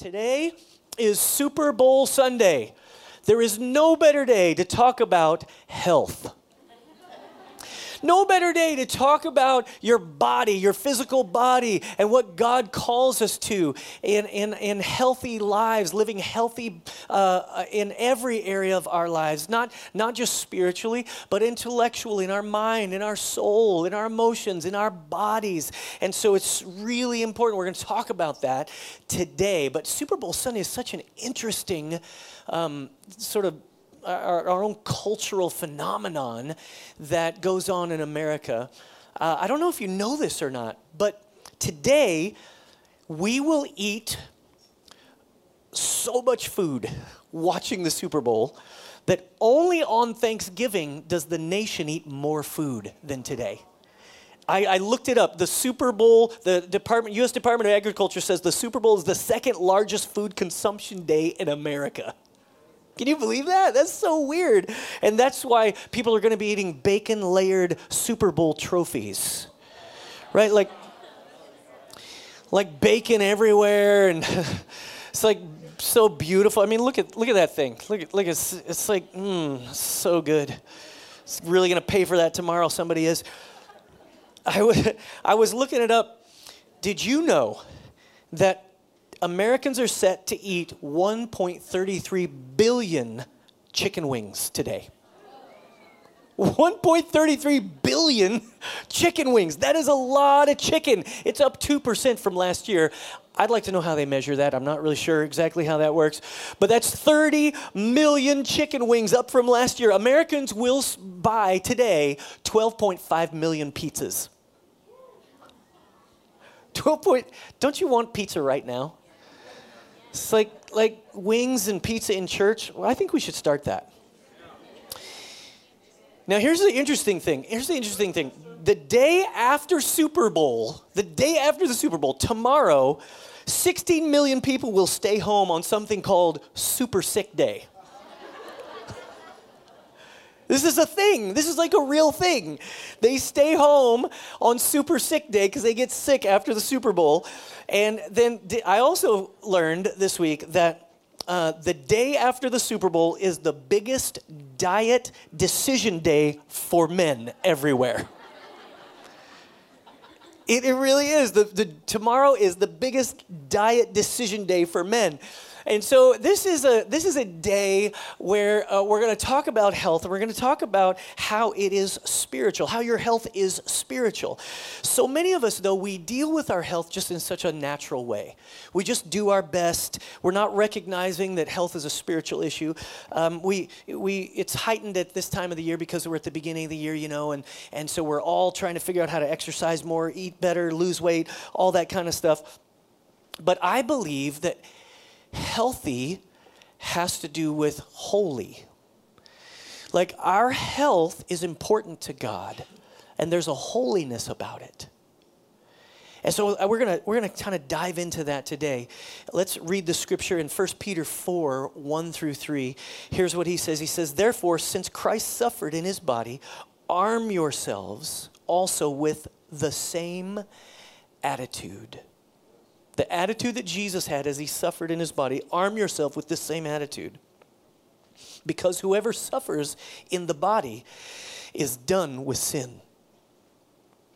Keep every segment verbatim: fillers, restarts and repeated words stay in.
Today is Super Bowl Sunday. There is no better day to talk about health. No better day to talk about your body, your physical body, and what God calls us to in, in, in healthy lives, living healthy uh, in every area of our lives, not, not just spiritually, but intellectually, in our mind, in our soul, in our emotions, in our bodies. And so it's really important. We're going to talk about that today. But Super Bowl Sunday is such an interesting um, sort of Our, our own cultural phenomenon that goes on in America. Uh, I don't know if you know this or not, but today we will eat so much food watching the Super Bowl that only on Thanksgiving does the nation eat more food than today. I, I looked it up. The Super Bowl, the Department, U S Department of Agriculture says the Super Bowl is the second largest food consumption day in America. Can you believe that? That's so weird. And that's why people are going to be eating bacon-layered Super Bowl trophies, right? Like, like bacon everywhere, and it's like so beautiful. I mean, look at look at that thing. Look at look at it's, it's like mmm, so good. It's really going to pay for that tomorrow. Somebody is. I was I was looking it up. Did you know that Americans are set to eat one point three three billion chicken wings today? one point three three billion chicken wings. That is a lot of chicken. It's up two percent from last year. I'd like to know how they measure that. I'm not really sure exactly how that works. But that's thirty million chicken wings up from last year. Americans will buy today twelve point five million pizzas. twelve point, don't you want pizza right now? It's like like wings and pizza in church. Well, I think we should start that. Now, here's the interesting thing. Here's the interesting thing. The day after Super Bowl, the day after the Super Bowl, tomorrow, sixteen million people will stay home on something called Super Sick Day. This is a thing. This is like a real thing. They stay home on Super Sick Day because they get sick after the Super Bowl. And then I also learned this week that uh, the day after the Super Bowl is the biggest diet decision day for men everywhere. It, it really is. The, the, tomorrow is the biggest diet decision day for men. And so this is a this is a day where uh, we're going to talk about health, and we're going to talk about how it is spiritual, how your health is spiritual. So many of us, though, we deal with our health just in such a natural way. We just do our best. We're not recognizing that health is a spiritual issue. Um, we we it's heightened at this time of the year because we're at the beginning of the year, you know, and and so we're all trying to figure out how to exercise more, eat better, lose weight, all that kind of stuff. But I believe that healthy has to do with holy. Like, our health is important to God, and there's a holiness about it. And so we're gonna we're gonna kind of dive into that today. Let's read the scripture in First Peter four, one through three. Here's what he says. He says, "Therefore, since Christ suffered in his body, arm yourselves also with the same attitude." The attitude that Jesus had as he suffered in his body, arm yourself with this same attitude. Because whoever suffers in the body is done with sin.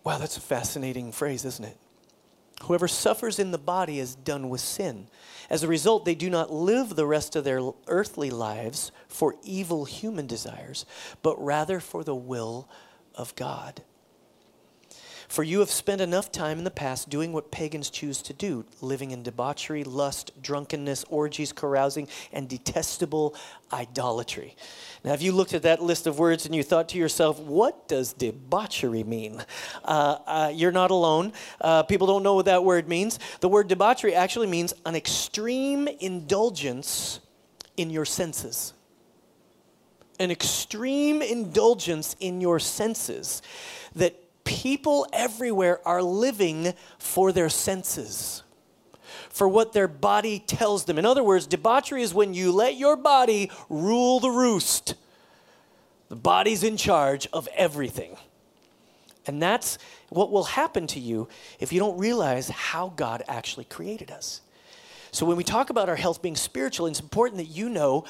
Wow, that's a fascinating phrase, isn't it? Whoever suffers in the body is done with sin. As a result, they do not live the rest of their earthly lives for evil human desires, but rather for the will of God. For you have spent enough time in the past doing what pagans choose to do, living in debauchery, lust, drunkenness, orgies, carousing, and detestable idolatry. Now, if you looked at that list of words and you thought to yourself, what does debauchery mean? Uh, uh, you're not alone. Uh, people don't know what that word means. The word debauchery actually means an extreme indulgence in your senses. An extreme indulgence in your senses that people everywhere are living for their senses, for what their body tells them. In other words, debauchery is when you let your body rule the roost. The body's in charge of everything. And that's what will happen to you if you don't realize how God actually created us. So when we talk about our health being spiritual, it's important that you know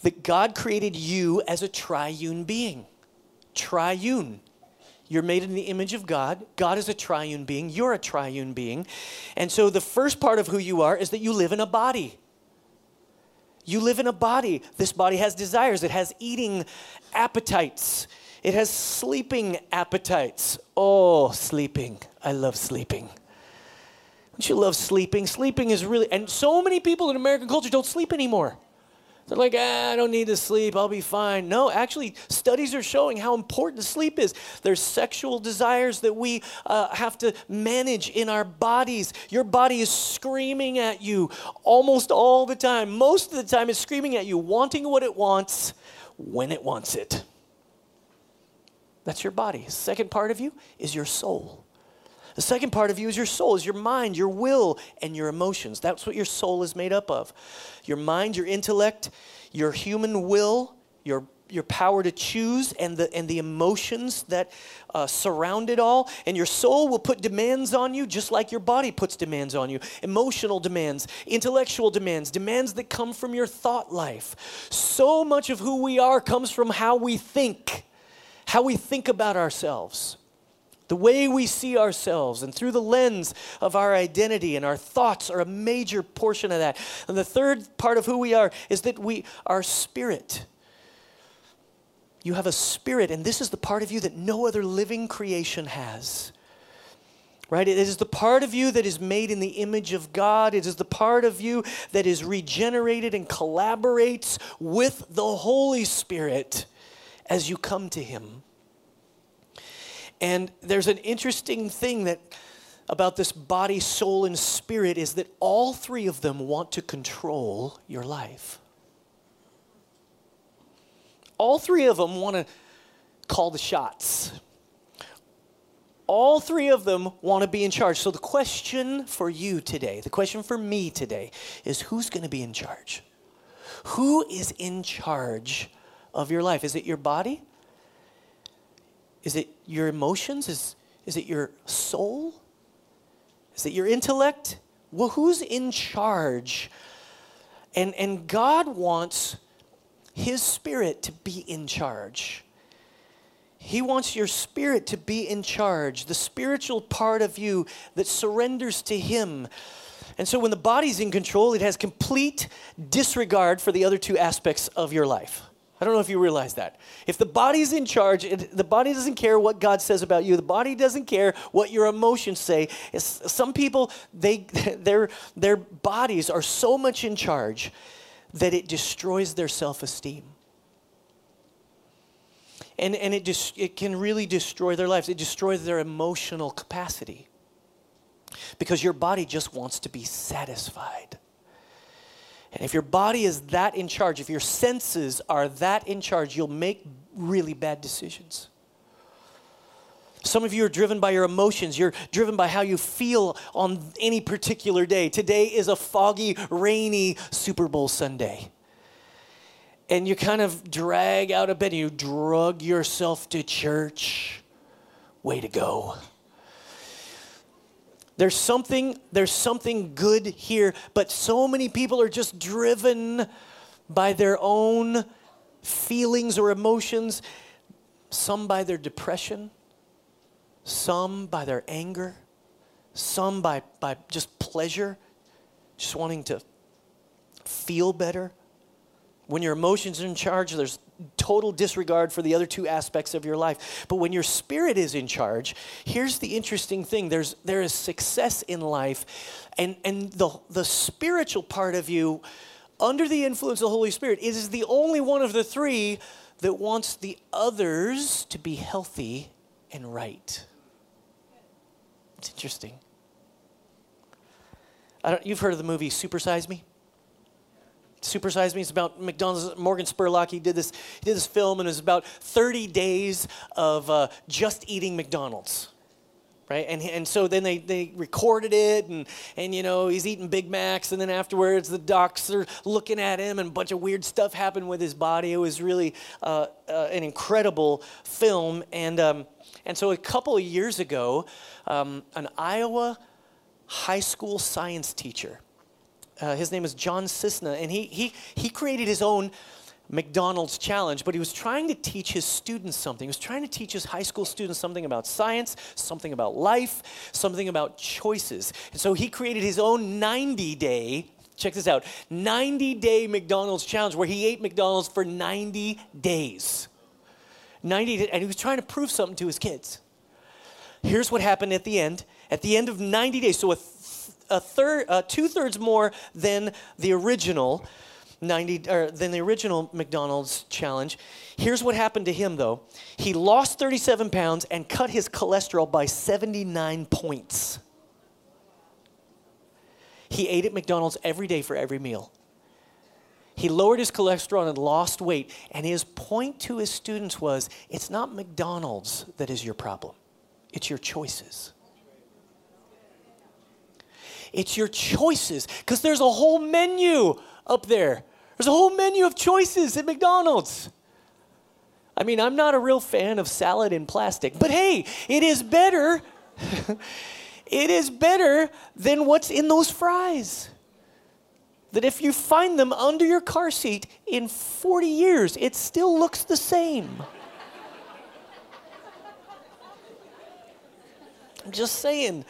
that God created you as a triune being. Triune. You're made in the image of God. God is a triune being. You're a triune being. And so the first part of who you are is that you live in a body. You live in a body. This body has desires. It has eating appetites. It has sleeping appetites. Oh, sleeping. I love sleeping. Don't you love sleeping? Sleeping is really, and so many people in American culture don't sleep anymore. They're like, ah, I don't need to sleep. I'll be fine. No, actually, studies are showing how important sleep is. There's sexual desires that we uh, have to manage in our bodies. Your body is screaming at you almost all the time. Most of the time, it's screaming at you, wanting what it wants when it wants it. That's your body. The second part of you is your soul. The second part of you is your soul, is your mind, your will, and your emotions. That's what your soul is made up of. Your mind, your intellect, your human will, your your power to choose, and the and the emotions that uh, surround it all. And your soul will put demands on you just like your body puts demands on you. Emotional demands, intellectual demands, demands that come from your thought life. So much of who we are comes from how we think, how we think about ourselves. The way we see ourselves and through the lens of our identity, and our thoughts are a major portion of that. And the third part of who we are is that we are spirit. You have a spirit, and this is the part of you that no other living creation has. Right? It is the part of you that is made in the image of God. It is the part of you that is regenerated and collaborates with the Holy Spirit as you come to Him. And there's an interesting thing that about this body, soul, and spirit is that all three of them want to control your life. All three of them want to call the shots. All three of them want to be in charge. So the question for you today, the question for me today, is who's going to be in charge? Who is in charge of your life? Is it your body? Is it your emotions? Is, is it your soul? Is it your intellect? Well, who's in charge? And, and God wants His Spirit to be in charge. He wants your spirit to be in charge, the spiritual part of you that surrenders to Him. And so when the body's in control, it has complete disregard for the other two aspects of your life. I don't know if you realize that. If the body's in charge, it, the body doesn't care what God says about you. The body doesn't care what your emotions say. It's, some people, they, their, their bodies are so much in charge that it destroys their self-esteem. And, and it, just, it can really destroy their lives. It destroys their emotional capacity because your body just wants to be satisfied. And if your body is that in charge, if your senses are that in charge, you'll make really bad decisions. Some of you are driven by your emotions. You're driven by how you feel on any particular day. Today is a foggy, rainy Super Bowl Sunday. And you kind of drag out of bed and you drug yourself to church. Way to go. There's something, there's something good here, but so many people are just driven by their own feelings or emotions, some by their depression, some by their anger, some by, by just pleasure, just wanting to feel better. When your emotions are in charge, there's total disregard for the other two aspects of your life. But when your spirit is in charge, here's the interesting thing. There's, there is success in life. And, and the, the spiritual part of you, under the influence of the Holy Spirit, is the only one of the three that wants the others to be healthy and right. It's interesting. I don't, you've heard of the movie Super Size Me? Super Size Me. It's about McDonald's. Morgan Spurlock, he did this he did this film, and it was about thirty days of uh, just eating McDonald's, right? And and so then they, they recorded it, and, and, you know, he's eating Big Macs, and then afterwards the docs are looking at him, and a bunch of weird stuff happened with his body. It was really uh, uh, an incredible film. And, um, and so a couple of years ago, um, an Iowa high school science teacher uh, his name is John Cisna, and he, he, he created his own McDonald's challenge, but he was trying to teach his students something. He was trying to teach his high school students something about science, something about life, something about choices. And so he created his own ninety-day, check this out, ninety-day McDonald's challenge where he ate McDonald's for ninety days. ninety, and he was trying to prove something to his kids. Here's what happened at the end. At the end of ninety days, so a, th- a third, uh, two-thirds more than the original ninety, or than the original McDonald's challenge. Here's what happened to him, though. He lost thirty-seven pounds and cut his cholesterol by seventy-nine points. He ate at McDonald's every day for every meal. He lowered his cholesterol and lost weight. And his point to his students was, it's not McDonald's that is your problem. It's your choices. It's your choices. Because there's a whole menu up there. There's a whole menu of choices at McDonald's. I mean, I'm not a real fan of salad in plastic. But hey, it is better. It is better than what's in those fries. That if you find them under your car seat in forty years, it still looks the same. I'm just saying.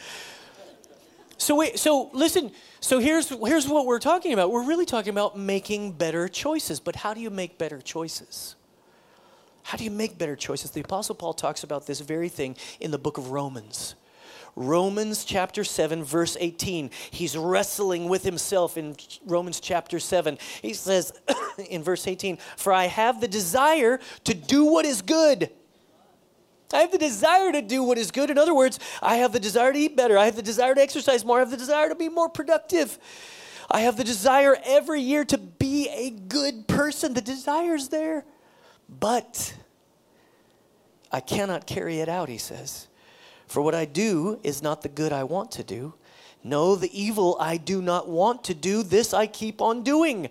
So wait, so listen, so here's here's what we're talking about. We're really talking about making better choices, but how do you make better choices? How do you make better choices? The Apostle Paul talks about this very thing in the book of Romans. Romans chapter seven, verse eighteen. He's wrestling with himself in Romans chapter seven. He says in verse eighteen, "For I have the desire to do what is good." I have the desire to do what is good. In other words, I have the desire to eat better. I have the desire to exercise more. I have the desire to be more productive. I have the desire every year to be a good person. The desire's there. But I cannot carry it out, he says. For what I do is not the good I want to do. No, the evil I do not want to do, this I keep on doing.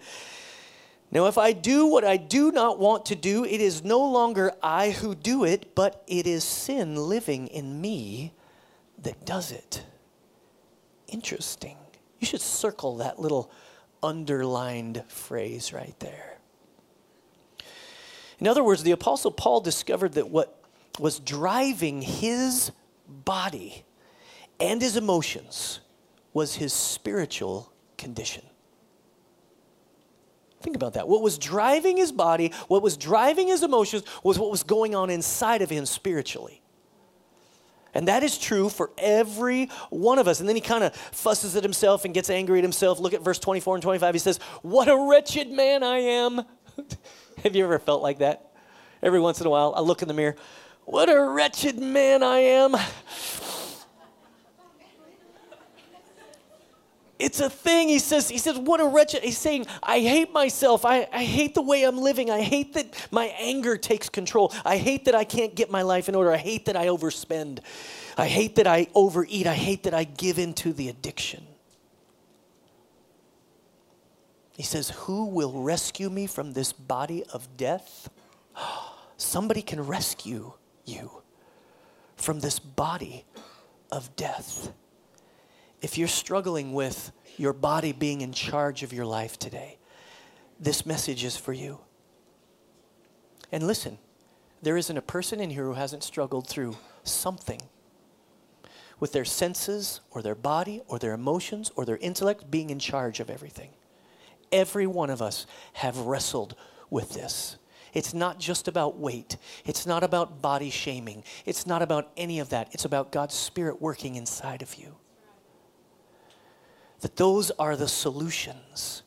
Now, if I do what I do not want to do, it is no longer I who do it, but it is sin living in me that does it. Interesting. You should circle that little underlined phrase right there. In other words, the Apostle Paul discovered that what was driving his body and his emotions was his spiritual condition. Think about that. What was driving his body, what was driving his emotions, was what was going on inside of him spiritually. And that is true for every one of us. And then he kind of fusses at himself and gets angry at himself. Look at verse twenty-four and twenty-five. He says, "What a wretched man I am." Have you ever felt like that? Every once in a while, I look in the mirror. What a wretched man I am. It's a thing, he says, he says, what a wretched, he's saying, I hate myself. I, I hate the way I'm living. I hate that my anger takes control. I hate that I can't get my life in order. I hate that I overspend. I hate that I overeat. I hate that I give in to the addiction. He says, who will rescue me from this body of death? Somebody can rescue you from this body of death. If you're struggling with your body being in charge of your life today, this message is for you. And listen, there isn't a person in here who hasn't struggled through something with their senses or their body or their emotions or their intellect being in charge of everything. Every one of us have wrestled with this. It's not just about weight. It's not about body shaming. It's not about any of that. It's about God's Spirit working inside of you. That those are the solutions.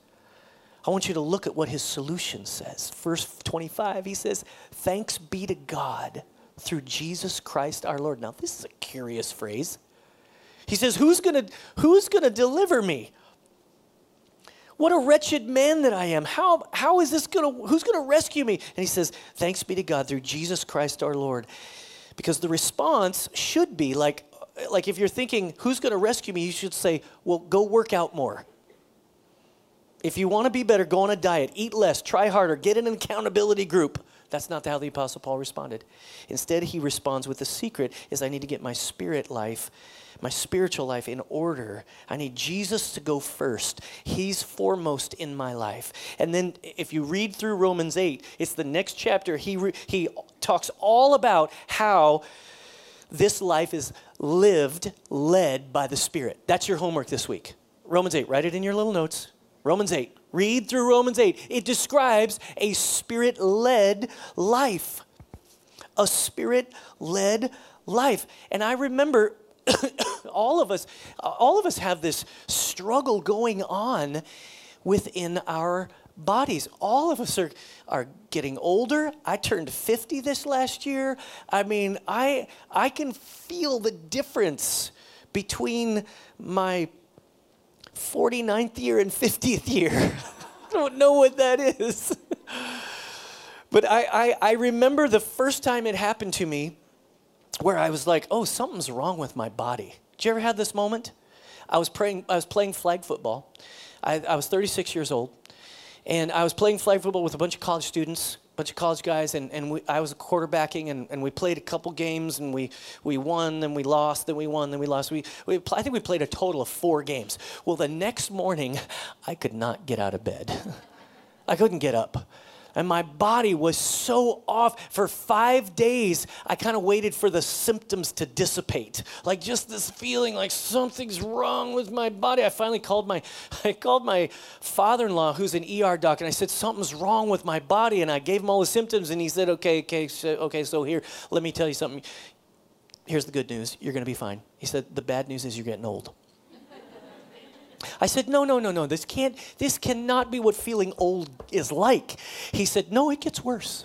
I want you to look at what his solution says. Verse twenty-five, he says, "Thanks be to God through Jesus Christ our Lord." Now, this is a curious phrase. He says, who's gonna, who's gonna deliver me? What a wretched man that I am. How, how is this going to, who's going to rescue me? And he says, thanks be to God through Jesus Christ our Lord. Because the response should be like, like if you're thinking, who's going to rescue me? You should say, well, go work out more. If you want to be better, go on a diet, eat less, try harder, get an accountability group. That's not how the Apostle Paul responded. Instead, he responds with the secret is I need to get my spirit life, my spiritual life in order. I need Jesus to go first. He's foremost in my life. And then if you read through Romans eight, it's the next chapter. He, re- he talks all about how this life is lived, led by the Spirit. That's your homework this week. Romans eight, write it in your little notes. Romans eight. Read through Romans eight. It describes a spirit-led life. A spirit-led life. And I remember all of us, all of us have this struggle going on within our bodies. All of us are, are getting older. I turned fifty this last year. I mean, I I can feel the difference between my forty-ninth year and fiftieth year. I don't know what that is. But I, I, I remember the first time it happened to me where I was like, oh, something's wrong with my body. Did you ever have this moment? I was praying, I was playing flag football. I, I was thirty-six years old, and I was playing flag football with a bunch of college students, a bunch of college guys, and, and we, I was quarterbacking, and, and we played a couple games, and we, we won, then we lost, then we won, then we lost. We, we I think we played a total of four games. Well, the next morning, I could not get out of bed. I couldn't get up. And my body was so off. For five days, I kind of waited for the symptoms to dissipate. Like just this feeling like something's wrong with my body. I finally called my I called my father-in-law, who's an E R doc, and I said, something's wrong with my body. And I gave him all the symptoms, and he said, okay, okay, okay, so here, let me tell you something. Here's the good news. You're going to be fine. He said, the bad news is you're getting old. I said, no, no, no, no, this can't, this cannot be what feeling old is like. He said, no, it gets worse.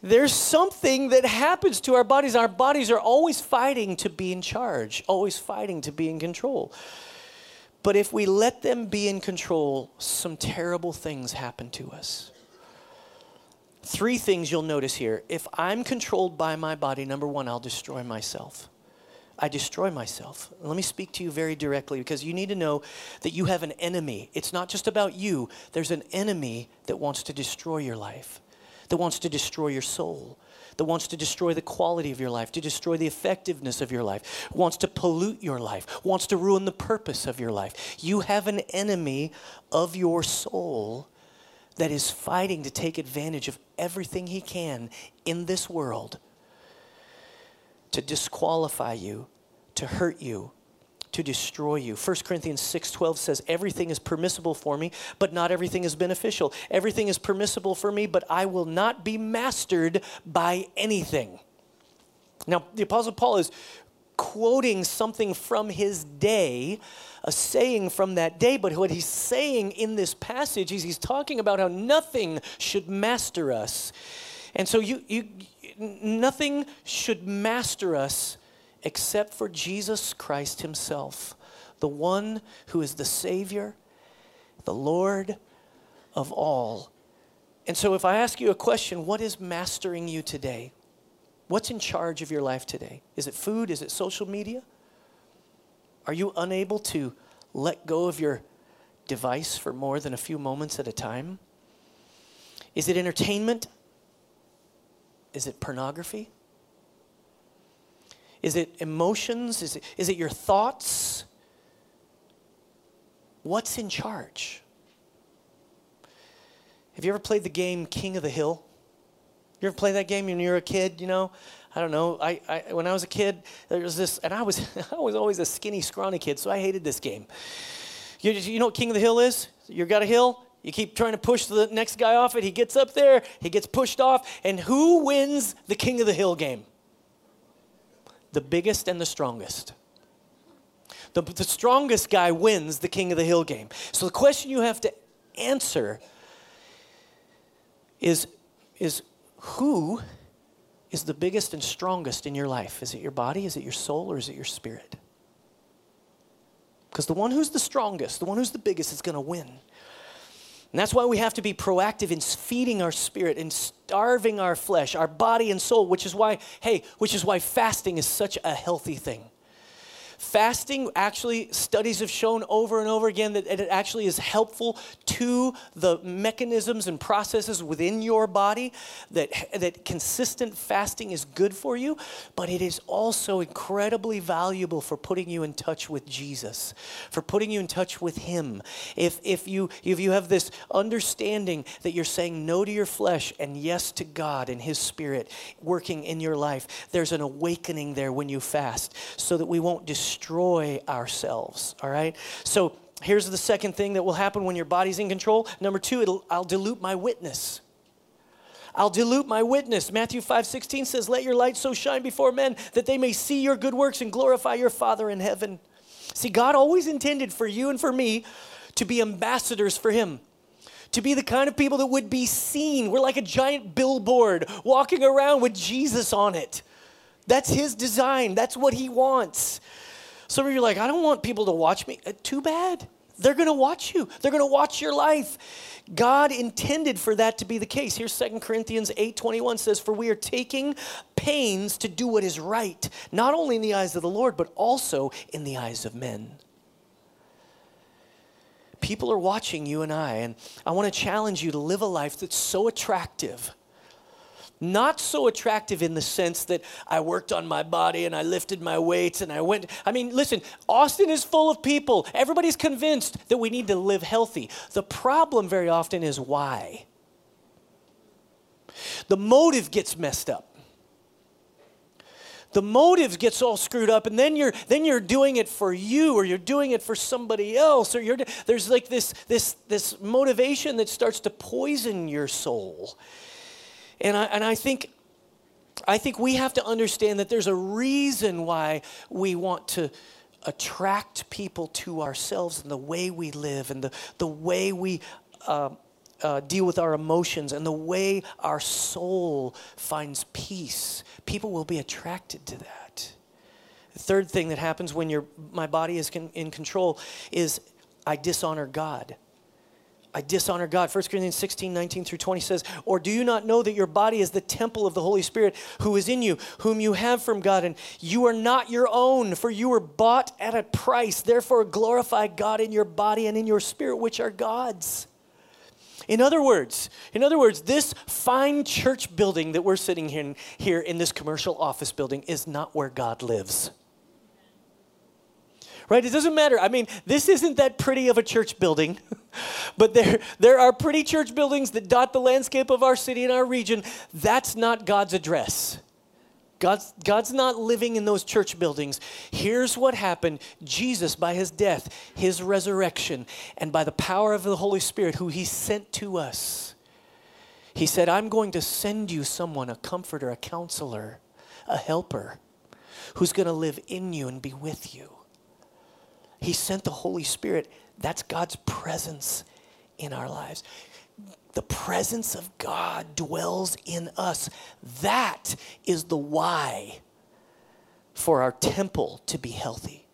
There's something that happens to our bodies. Our bodies are always fighting to be in charge, always fighting to be in control. But if we let them be in control, some terrible things happen to us. Three things you'll notice here. If I'm controlled by my body, number one, I'll destroy myself. I destroy myself. Let me speak to you very directly because you need to know that you have an enemy. It's not just about you. There's an enemy that wants to destroy your life, that wants to destroy your soul, that wants to destroy the quality of your life, to destroy the effectiveness of your life, wants to pollute your life, wants to ruin the purpose of your life. You have an enemy of your soul that is fighting to take advantage of everything he can in this world to disqualify you, to hurt you, to destroy you. First Corinthians six twelve says, everything is permissible for me, but not everything is beneficial. Everything is permissible for me, but I will not be mastered by anything. Now, the Apostle Paul is quoting something from his day, a saying from that day, but what he's saying in this passage is he's talking about how nothing should master us. And so you, you, nothing should master us except for Jesus Christ himself, the one who is the Savior, the Lord of all. And so if I ask you a question, what is mastering you today? What's in charge of your life today? Is it food? Is it social media? Are you unable to let go of your device for more than a few moments at a time? Is it entertainment? Is it pornography? Is it emotions? Is it, is it your thoughts? What's in charge? Have you ever played the game King of the Hill? You ever play that game when you were a kid, you know? I don't know. I, I when I was a kid, there was this, and I was I was always a skinny, scrawny kid, so I hated this game. You, you know what King of the Hill is? You got a hill, you keep trying to push the next guy off it, he gets up there, he gets pushed off, and who wins the King of the Hill game? The biggest and the strongest. The, the strongest guy wins the King of the Hill game. So the question you have to answer is is, who is the biggest and strongest in your life? Is it your body? Is it your soul? Or is it your spirit? Because the one who's the strongest, the one who's the biggest is going to win. And that's why we have to be proactive in feeding our spirit and starving our flesh, our body and soul, which is why, hey, which is why fasting is such a healthy thing. Fasting, actually, studies have shown over and over again that it actually is helpful to to the mechanisms and processes within your body that, that consistent fasting is good for you, but it is also incredibly valuable for putting you in touch with Jesus, for putting you in touch with Him. If, if, you, if you have this understanding that you're saying no to your flesh and yes to God and His Spirit working in your life, there's an awakening there when you fast so that we won't destroy ourselves, all right? So here's the second thing that will happen when your body's in control. Number two, it'll, I'll dilute my witness. I'll dilute my witness. Matthew five sixteen says, "Let your light so shine before men that they may see your good works and glorify your Father in heaven." See, God always intended for you and for me to be ambassadors for Him, to be the kind of people that would be seen. We're like a giant billboard walking around with Jesus on it. That's His design. That's what He wants. Some of you are like, "I don't want people to watch me." Uh, too bad. They're going to watch you. They're going to watch your life. God intended for that to be the case. Here's Second Corinthians eight twenty-one says, "For we are taking pains to do what is right, not only in the eyes of the Lord, but also in the eyes of men." People are watching you and I, and I want to challenge you to live a life that's so attractive. Not so attractive in the sense that I worked on my body and I lifted my weights and I went. I mean, listen, Austin is full of people. Everybody's convinced that we need to live healthy. The problem very often is why. The motive gets messed up. The motive gets all screwed up, and then you're then you're doing it for you, or you're doing it for somebody else, or you're there's like this this this motivation that starts to poison your soul. And I and I think I think we have to understand that there's a reason why we want to attract people to ourselves and the way we live and the, the way we uh, uh, deal with our emotions and the way our soul finds peace. People will be attracted to that. The third thing that happens when your my body is con, in control is I dishonor God. I dishonor God. First Corinthians sixteen, nineteen through twenty says, "Or do you not know that your body is the temple of the Holy Spirit who is in you, whom you have from God, and you are not your own, for you were bought at a price. Therefore glorify God in your body and in your spirit, which are God's." In other words, in other words, this fine church building that we're sitting here in, here in this commercial office building is not where God lives. Right? It doesn't matter. I mean, this isn't that pretty of a church building, but there, there are pretty church buildings that dot the landscape of our city and our region. That's not God's address. God's, God's not living in those church buildings. Here's what happened. Jesus, by His death, His resurrection, and by the power of the Holy Spirit, who He sent to us, He said, "I'm going to send you someone, a comforter, a counselor, a helper, who's going to live in you and be with you." He sent the Holy Spirit. That's God's presence in our lives. The presence of God dwells in us. That is the why for our temple to be healthy.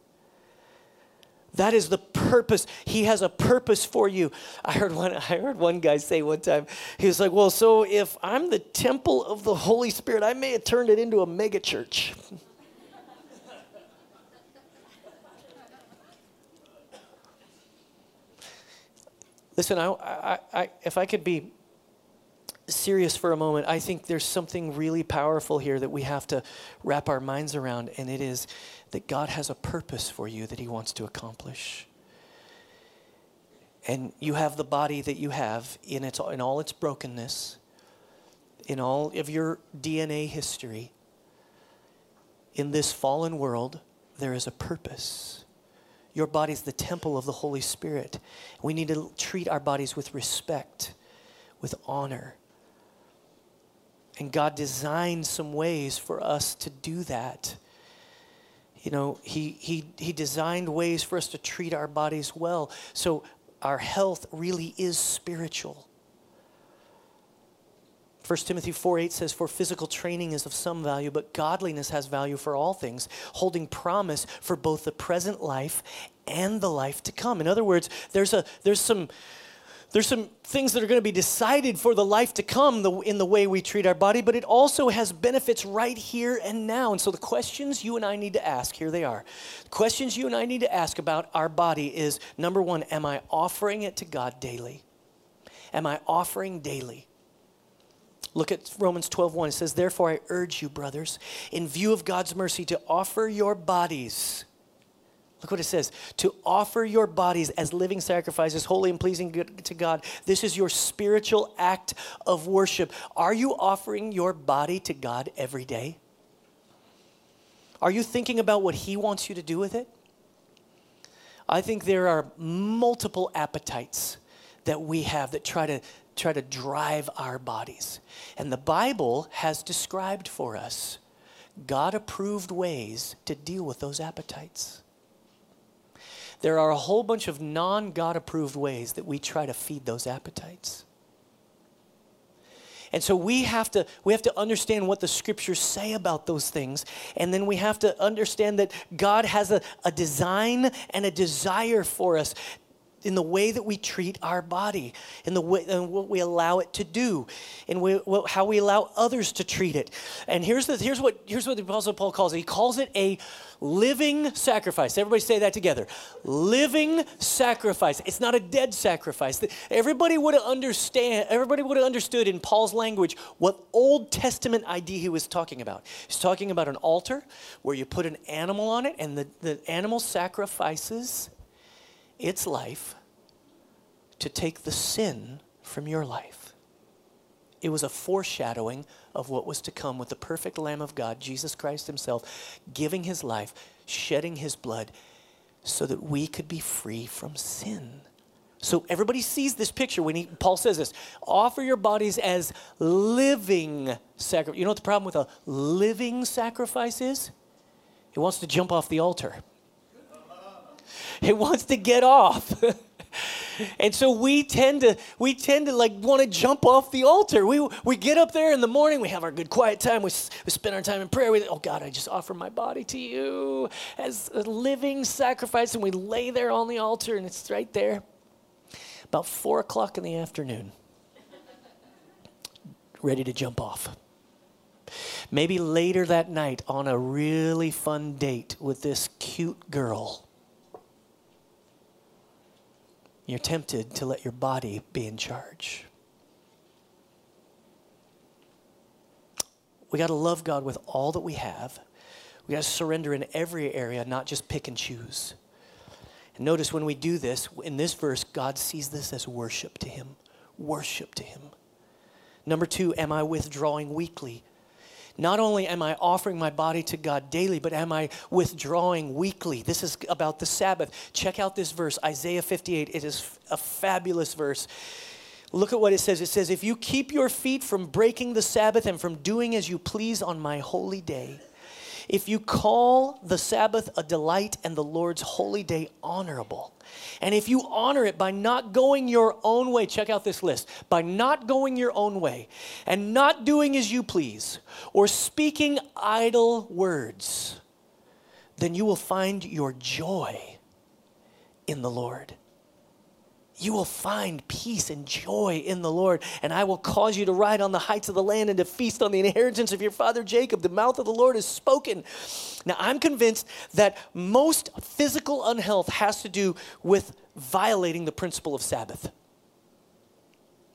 That is the purpose. He has a purpose for you. I heard one, I heard one guy say one time, he was like, "Well, so if I'm the temple of the Holy Spirit, I may have turned it into a mega church." Listen, I, I, I, if I could be serious for a moment, I think there's something really powerful here that we have to wrap our minds around, and it is that God has a purpose for you that He wants to accomplish. And you have the body that you have in its in all its brokenness, in all of your D N A history. In this fallen world, there is a purpose. Your body's the temple of the Holy Spirit. We need to treat our bodies with respect, with honor. And God designed some ways for us to do that. You know, he, he, he designed ways for us to treat our bodies well. So our health really is spiritual. First Timothy four eight says, "For physical training is of some value, but godliness has value for all things, holding promise for both the present life and the life to come." In other words, there's a there's some there's some things that are going to be decided for the life to come the, in the way we treat our body, but it also has benefits right here and now. And so the questions you and I need to ask, here they are. The questions you and I need to ask about our body is, number one, am I offering it to God daily? am I offering daily? Look at Romans twelve one. It says, therefore I urge you, brothers, in view of God's mercy, to offer your bodies. Look what it says. To offer your bodies as living sacrifices, holy and pleasing to God. This is your spiritual act of worship. Are you offering your body to God every day? Are you thinking about what He wants you to do with it? I think there are multiple appetites that we have that try to try to drive our bodies. And the Bible has described for us God-approved ways to deal with those appetites. There are a whole bunch of non-God-approved ways that we try to feed those appetites. And so we have to we have to understand what the scriptures say about those things. And then we have to understand that God has a, a design and a desire for us in the way that we treat our body, in the way and what we allow it to do, and we, what, how we allow others to treat it. And here's the here's what here's what the Apostle Paul calls it. He calls it a living sacrifice. Everybody say that together. Living sacrifice. It's not a dead sacrifice. Everybody would have understand. Everybody would have understood in Paul's language what Old Testament idea he was talking about. He's talking about an altar where you put an animal on it, and the, the animal sacrifices its life to take the sin from your life. It was a foreshadowing of what was to come with the perfect Lamb of God, Jesus Christ Himself, giving His life, shedding His blood, so that we could be free from sin. So everybody sees this picture when he, Paul says this, offer your bodies as living sacrifice. You know what the problem with a living sacrifice is? It wants to jump off the altar. It wants to get off. And so we tend to we tend to like want to jump off the altar. We we get up there in the morning, we have our good quiet time, we, we spend our time in prayer. We, oh God, I just offer my body to you as a living sacrifice, and we lay there on the altar, and it's right there. About four o'clock in the afternoon, ready to jump off. Maybe later that night on a really fun date with this cute girl. You're tempted to let your body be in charge. We got to love God with all that we have. We got to surrender in every area, not just pick and choose. And notice when we do this, in this verse, God sees this as worship to Him. Worship to Him. Number two, am I withdrawing weekly? Not only am I offering my body to God daily, but am I withdrawing weekly? This is about the Sabbath. Check out this verse, Isaiah fifty-eight. It is a fabulous verse. Look at what it says. It says, if you keep your feet from breaking the Sabbath and from doing as you please on my holy day, if you call the Sabbath a delight and the Lord's holy day honorable, and if you honor it by not going your own way, check out this list, by not going your own way and not doing as you please or speaking idle words, then you will find your joy in the Lord. You will find peace and joy in the Lord, and I will cause you to ride on the heights of the land and to feast on the inheritance of your father Jacob. The mouth of the Lord has spoken. Now, I'm convinced that most physical unhealth has to do with violating the principle of Sabbath.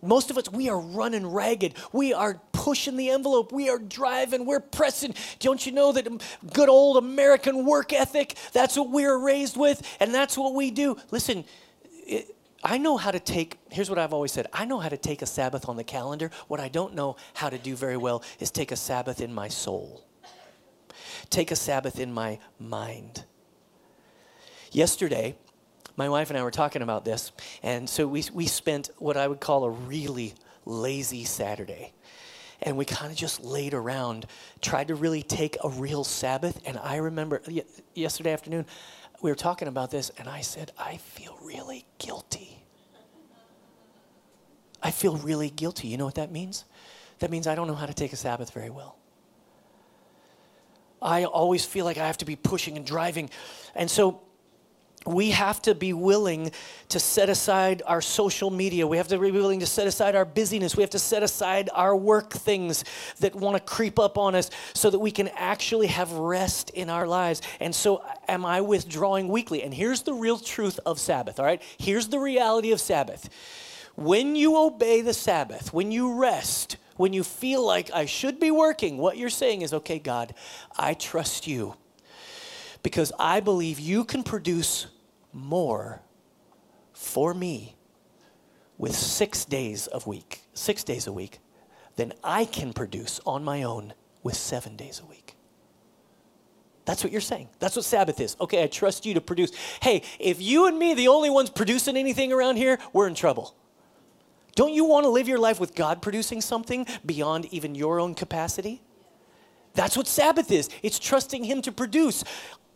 Most of us, we are running ragged. We are pushing the envelope. We are driving. We're pressing. Don't you know that good old American work ethic, that's what we were raised with, and that's what we do. Listen, it, I know how to take, here's what I've always said, I know how to take a Sabbath on the calendar. What I don't know how to do very well is take a Sabbath in my soul. Take a Sabbath in my mind. Yesterday, my wife and I were talking about this, and so we we spent what I would call a really lazy Saturday. And we kind of just laid around, tried to really take a real Sabbath, and I remember y- yesterday afternoon, we were talking about this, and I said, I feel really guilty. I feel really guilty. You know what that means? That means I don't know how to take a Sabbath very well. I always feel like I have to be pushing and driving. And so we have to be willing to set aside our social media. We have to be willing to set aside our busyness. We have to set aside our work things that want to creep up on us so that we can actually have rest in our lives. And so am I withdrawing weekly? And here's the real truth of Sabbath, all right? Here's the reality of Sabbath. When you obey the Sabbath, when you rest, when you feel like I should be working, what you're saying is, okay, God, I trust you because I believe you can produce more for me with six days of week, six days a week than I can produce on my own with seven days a week. That's what you're saying. That's what Sabbath is. Okay, I trust you to produce. Hey, if you and me, the only ones producing anything around here, we're in trouble. Don't you want to live your life with God producing something beyond even your own capacity? That's what Sabbath is. It's trusting him to produce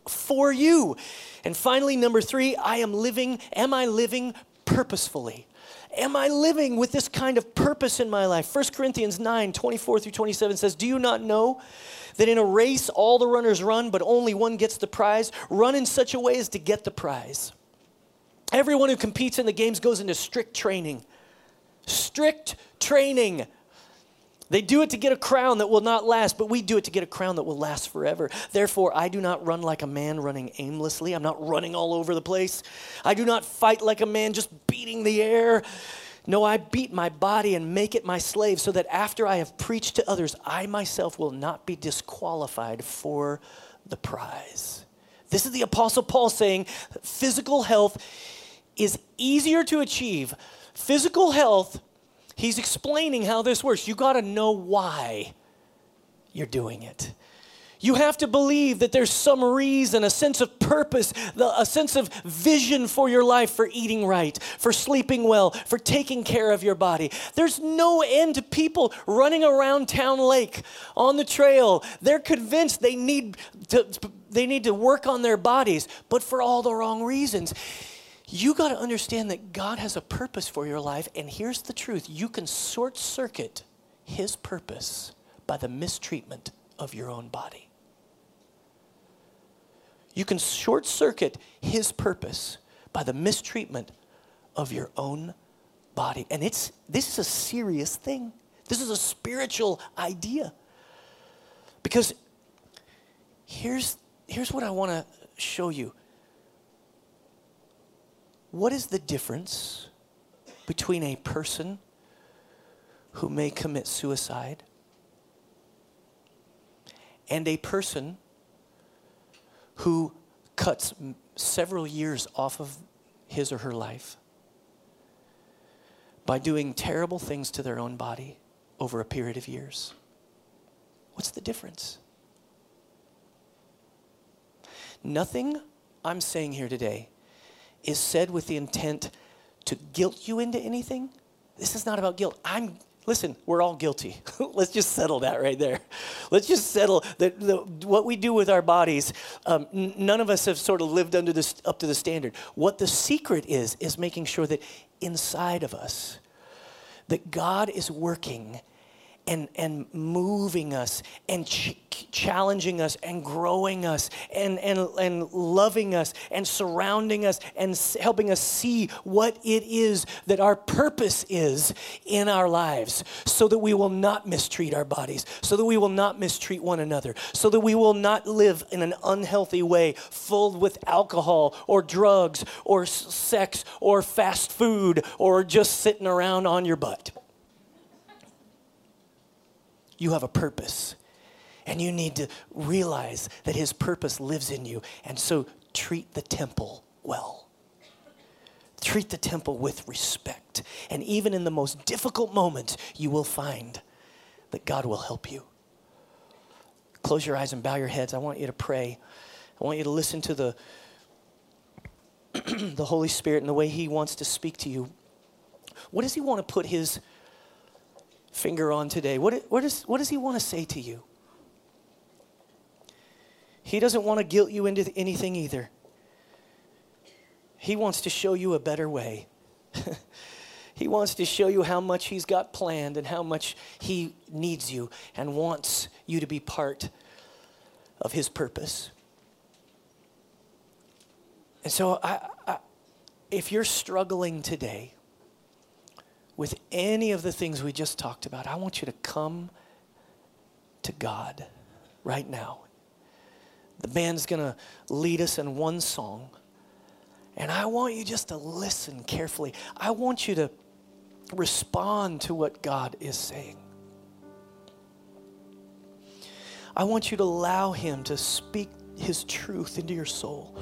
for you. And finally, number three, I am living, am I living purposefully? Am I living with this kind of purpose in my life? First Corinthians nine, twenty-four through twenty-seven says, do you not know that in a race all the runners run, but only one gets the prize? Run in such a way as to get the prize. Everyone who competes in the games goes into strict training. Strict training. They do it to get a crown that will not last, but we do it to get a crown that will last forever. Therefore, I do not run like a man running aimlessly. I'm not running all over the place. I do not fight like a man just beating the air. No, I beat my body and make it my slave so that after I have preached to others, I myself will not be disqualified for the prize. This is the Apostle Paul saying physical health is easier to achieve. Physical health, he's explaining how this works. You got to know why you're doing it. You have to believe that there's some reason, a sense of purpose, a sense of vision for your life, for eating right, for sleeping well, for taking care of your body. There's no end to people running around Town Lake on the trail. They're convinced they need to, they need to work on their bodies, but for all the wrong reasons. You got to understand that God has a purpose for your life, and here's the truth. You can short circuit his purpose by the mistreatment of your own body. You can short circuit his purpose by the mistreatment of your own body. And it's this is a serious thing. This is a spiritual idea. Because here's, here's what I want to show you. What is the difference between a person who may commit suicide and a person who cuts several years off of his or her life by doing terrible things to their own body over a period of years? What's the difference? Nothing I'm saying here today is said with the intent to guilt you into anything. This is not about guilt. I'm, listen, we're all guilty. Let's just settle that right there. Let's just settle that the, what we do with our bodies, um, n- none of us have sort of lived under this, up to the standard. What the secret is, is making sure that inside of us, that God is working and and moving us and ch- challenging us and growing us and, and, and loving us and surrounding us and s- helping us see what it is that our purpose is in our lives so that we will not mistreat our bodies, so that we will not mistreat one another, so that we will not live in an unhealthy way filled with alcohol or drugs or s- sex or fast food or just sitting around on your butt. You have a purpose, and you need to realize that his purpose lives in you, and so treat the temple well. Treat the temple with respect, and even in the most difficult moments, you will find that God will help you. Close your eyes and bow your heads. I want you to pray. I want you to listen to the, the Holy Spirit and the way he wants to speak to you. What does he want to put his finger on today? What, what, is, what does he want to say to you? He doesn't want to guilt you into anything either. He wants to show you a better way. He wants to show you how much he's got planned and how much he needs you and wants you to be part of his purpose. And so I, I, if you're struggling today with any of the things we just talked about, I want you to come to God right now. The band's going to lead us in one song, and I want you just to listen carefully. I want you to Respond to what God is saying. I want you to allow him to speak his truth into your soul,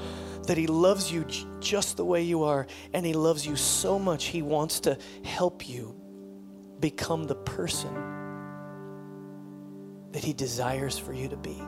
that he loves you j- just the way you are, and he loves you so much he wants to help you become the person that he desires for you to be.